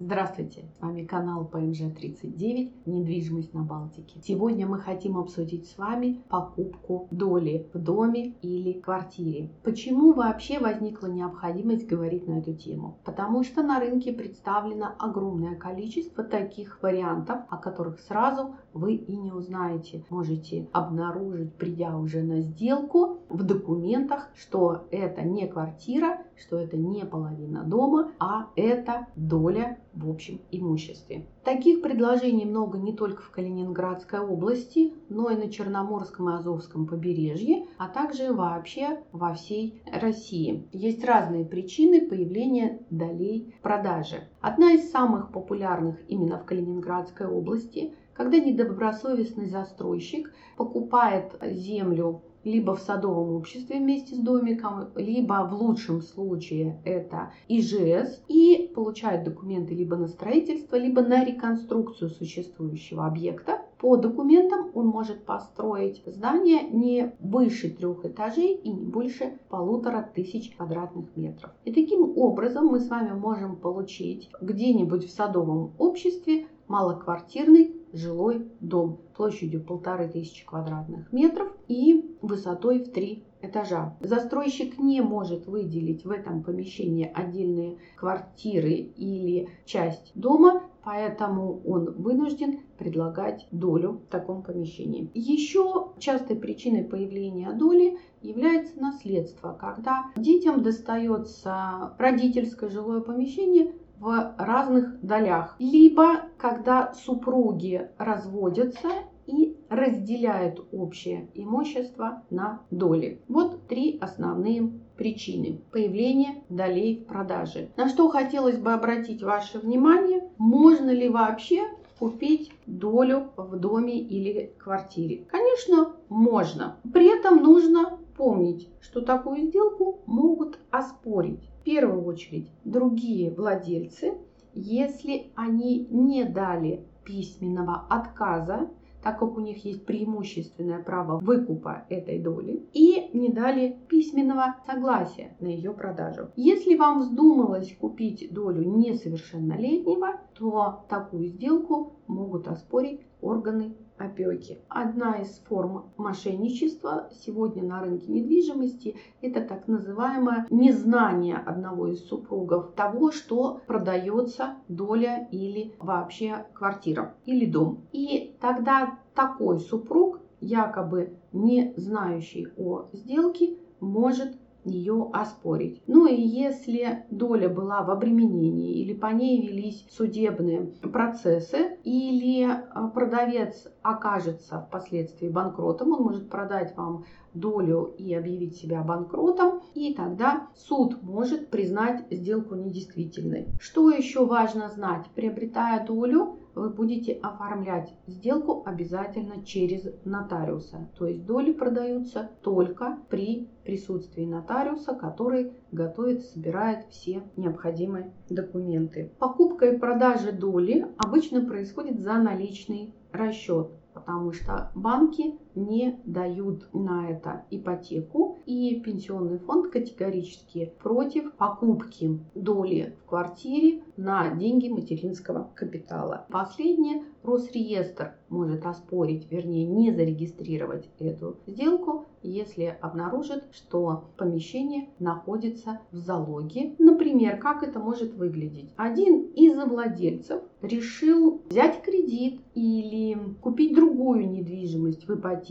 Здравствуйте, с вами канал ПМЖ39 «Недвижимость на Балтике». Сегодня мы хотим обсудить с вами покупку доли в доме или квартире. Почему вообще возникла необходимость говорить на эту тему? Потому что на рынке представлено огромное количество таких вариантов, о которых сразу вы и не узнаете. Можете обнаружить, придя уже на сделку, в документах, что это не квартира, что это не половина дома, а это доля в общем имуществе. Таких предложений много не только в Калининградской области, но и на Черноморском и Азовском побережье, а также вообще во всей России. Есть разные причины появления долей в продаже. Одна из самых популярных именно в Калининградской области, когда недобросовестный застройщик покупает землю либо в садовом обществе вместе с домиком, либо в лучшем случае это ИЖС, и получают документы либо на строительство, либо на реконструкцию существующего объекта. По документам он может построить здание не выше 3 этажей и не больше 1500 квадратных метров. И таким образом мы с вами можем получить где-нибудь в садовом обществе малоквартирный жилой дом площадью 1500 квадратных метров и высотой в 3 этажа. Застройщик не может выделить в этом помещении отдельные квартиры или часть дома, поэтому он вынужден предлагать долю в таком помещении. Еще частой причиной появления доли является наследство, когда детям достается родительское жилое помещение в разных долях, либо когда супруги разводятся и разделяют общее имущество на доли. Вот три основные причины появления долей в продаже. На что хотелось бы обратить ваше внимание: можно ли вообще купить долю в доме или квартире? Конечно, можно. При этом нужно помнить, что такую сделку могут оспорить в первую очередь другие владельцы, если они не дали письменного отказа, так как у них есть преимущественное право выкупа этой доли, и не дали письменного согласия на ее продажу. Если вам вздумалось купить долю несовершеннолетнего, то такую сделку могут оспорить органы опеки. Одна из форм мошенничества сегодня на рынке недвижимости — это так называемое незнание одного из супругов того, что продается доля или вообще квартира или дом. И тогда такой супруг, якобы не знающий о сделке, может ее оспорить. Ну и если доля была в обременении или по ней велись судебные процессы, или продавец окажется впоследствии банкротом, он может продать вам долю и объявить себя банкротом, и тогда суд может признать сделку недействительной. Что еще важно знать? Приобретая долю, вы будете оформлять сделку обязательно через нотариуса. То есть доли продаются только при присутствии нотариуса, который готовит, собирает все необходимые документы. Покупка и продажа доли обычно происходит за наличный расчет, потому что банки не дают на это ипотеку, и пенсионный фонд категорически против покупки доли в квартире на деньги материнского капитала. Последнее, Росреестр может оспорить, вернее не зарегистрировать эту сделку, если обнаружит, что помещение находится в залоге. Например, как это может выглядеть? Один из владельцев решил взять кредит или купить другую недвижимость в ипотеку,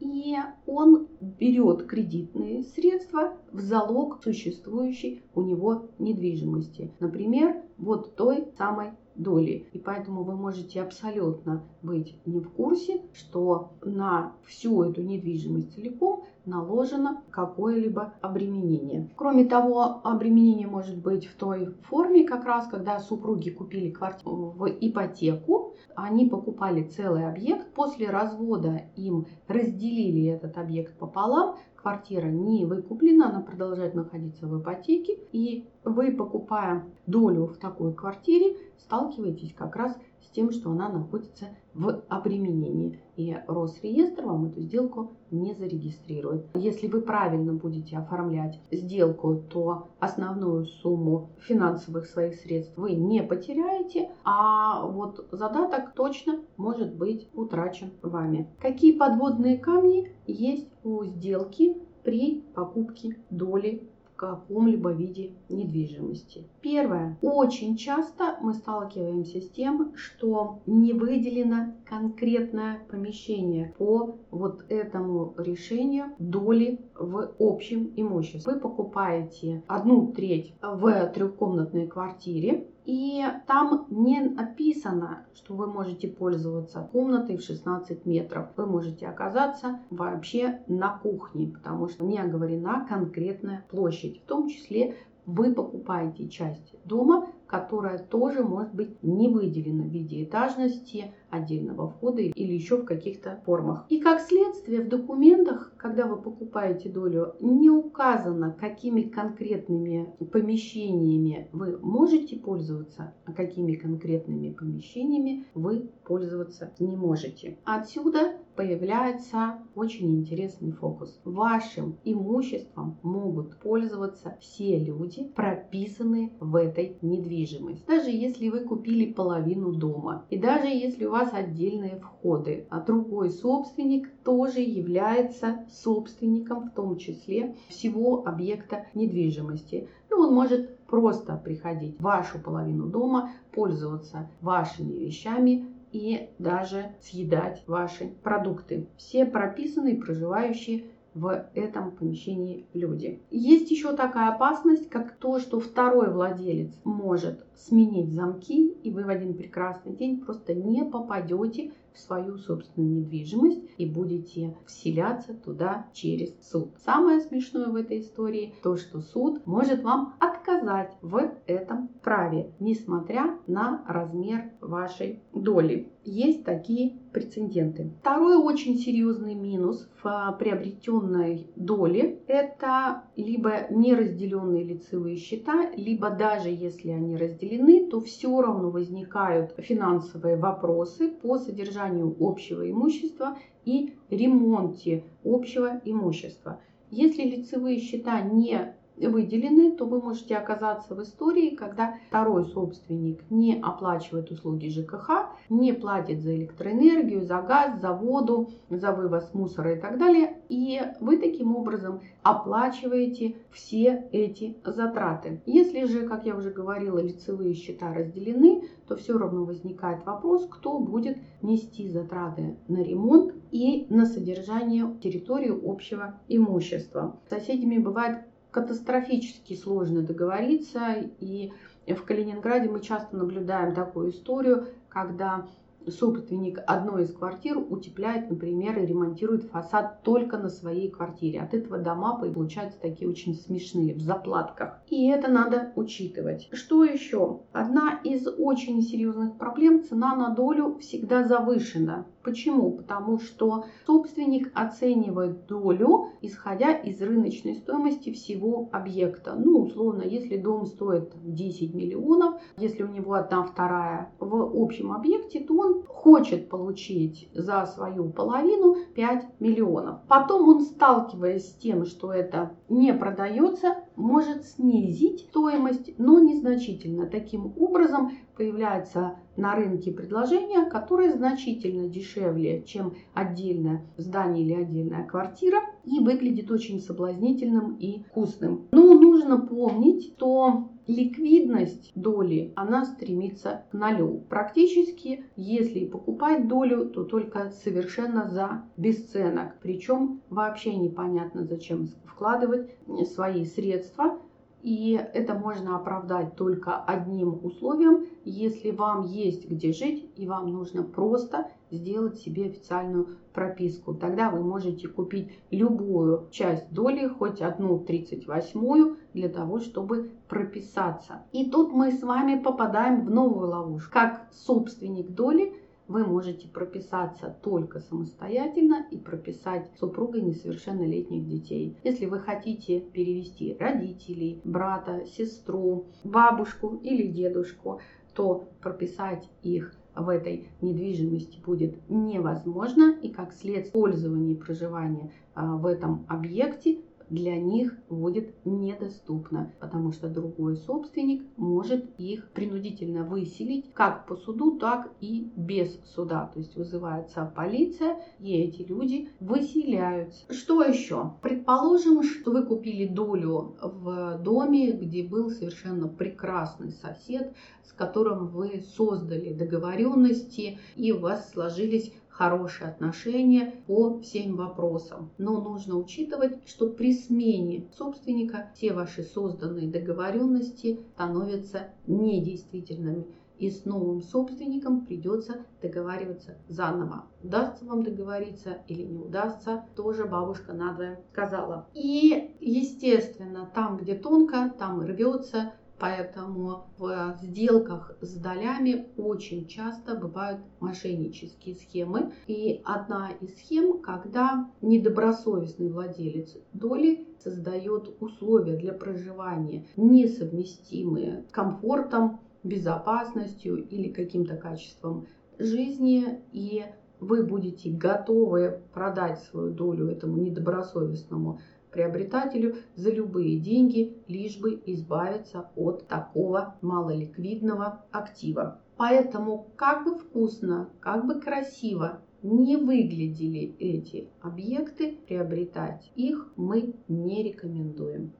и он берет кредитные средства в залог существующей у него недвижимости, например, вот той самой доли. И поэтому вы можете абсолютно быть не в курсе, что на всю эту недвижимость целиком наложено какое-либо обременение. Кроме того, обременение может быть в той форме, как раз когда супруги купили квартиру в ипотеку, они покупали целый объект, после развода им разделили этот объект пополам, квартира не выкуплена, она продолжает находиться в ипотеке, и вы, покупая долю в такой квартире, сталкиваетесь как раз с тем, что она находится в обременении, и Росреестр вам эту сделку не зарегистрирует. Если вы правильно будете оформлять сделку, то основную сумму финансовых своих средств вы не потеряете, а вот задаток точно может быть утрачен вами. Какие подводные камни есть у сделки при покупке доли в каком-либо виде недвижимости? Первое. Очень часто мы сталкиваемся с тем, что не выделено конкретное помещение по вот этому решению доли в общем имуществе. Вы покупаете 1/3 в трехкомнатной квартире, и там не написано, что вы можете пользоваться комнатой в 16 метров. Вы можете оказаться вообще на кухне, потому что не оговорена конкретная площадь. В том числе вы покупаете часть дома, которая тоже может быть не выделена в виде этажности, отдельного входа или еще в каких-то формах. И как следствие в документах, когда вы покупаете долю, не указано, какими конкретными помещениями вы можете пользоваться, а какими конкретными помещениями вы пользоваться не можете. Отсюда появляется очень интересный фокус. Вашим имуществом могут пользоваться все люди, прописанные в этой недвижимости. Даже если вы купили половину дома, и даже если у вас отдельные входы, а другой собственник тоже является собственником, в том числе всего объекта недвижимости. И он может просто приходить в вашу половину дома, пользоваться вашими вещами и даже съедать ваши продукты. Все прописанные, проживающие в этом помещении люди. Есть еще такая опасность, как то, что второй владелец может сменить замки, и вы в один прекрасный день просто не попадете в свою собственную недвижимость и будете вселяться туда через суд. Самое смешное в этой истории то, что суд может вам отказать в этом праве, несмотря на размер вашей доли. Есть такие прецеденты. Второй очень серьезный минус в приобретенной доле – это либо неразделенные лицевые счета, либо даже если они разделены, то все равно возникают финансовые вопросы по содержанию общего имущества и ремонте общего имущества. Если лицевые счета не выделены, то вы можете оказаться в истории, когда второй собственник не оплачивает услуги ЖКХ, не платит за электроэнергию, за газ, за воду, за вывоз мусора и так далее. И вы таким образом оплачиваете все эти затраты. Если же, как я уже говорила, лицевые счета разделены, то все равно возникает вопрос, кто будет нести затраты на ремонт и на содержание территории общего имущества. С соседями бывает катастрофически сложно договориться, и в Калининграде мы часто наблюдаем такую историю, когда собственник одной из квартир утепляет, например, и ремонтирует фасад только на своей квартире. От этого дома получаются такие очень смешные, в заплатках. И это надо учитывать. Что еще? Одна из очень серьезных проблем – цена на долю всегда завышена. Почему? Потому что собственник оценивает долю, исходя из рыночной стоимости всего объекта. Ну, условно, если дом стоит 10 миллионов, если у него 1/2 в общем объекте, то он хочет получить за свою половину 5 миллионов. Потом он, сталкиваясь с тем, что это не продается, может снизить стоимость, но незначительно. Таким образом появляется на рынке предложение, которое значительно дешевле, чем отдельное здание или отдельная квартира, и выглядит очень соблазнительным и вкусным. Но нужно помнить, что ликвидность доли, она стремится к нулю. Практически, если покупать долю, то только совершенно за бесценок. Причем вообще непонятно, зачем вкладывать свои средства. И это можно оправдать только одним условием: если вам есть где жить и вам нужно просто сделать себе официальную прописку. Тогда вы можете купить любую часть доли, хоть 1/38, для того, чтобы прописаться. И тут мы с вами попадаем в новую ловушку. Как собственник доли вы можете прописаться только самостоятельно и прописать супруга несовершеннолетних детей. Если вы хотите перевести родителей, брата, сестру, бабушку или дедушку, то прописать их в этой недвижимости будет невозможно, и как следствие пользование и проживание в этом объекте для них будет недоступно, потому что другой собственник может их принудительно выселить как по суду, так и без суда. То есть вызывается полиция, и эти люди выселяются. Что еще? Предположим, что вы купили долю в доме, где был совершенно прекрасный сосед, с которым вы создали договоренности, и у вас сложились хорошие отношения по всем вопросам. Но нужно учитывать, что при смене собственника все ваши созданные договоренности становятся недействительными. И с новым собственником придется договариваться заново. Удастся вам договориться или не удастся, тоже бабушка надвое сказала. И, естественно, там, где тонко, там и рвется. Поэтому в сделках с долями очень часто бывают мошеннические схемы. И одна из схем, когда недобросовестный владелец доли создает условия для проживания, несовместимые с комфортом, безопасностью или каким-то качеством жизни. И вы будете готовы продать свою долю этому недобросовестному приобретателю за любые деньги, лишь бы избавиться от такого малоликвидного актива. Поэтому, как бы вкусно, как бы красиво не выглядели эти объекты, приобретать их мы не рекомендуем.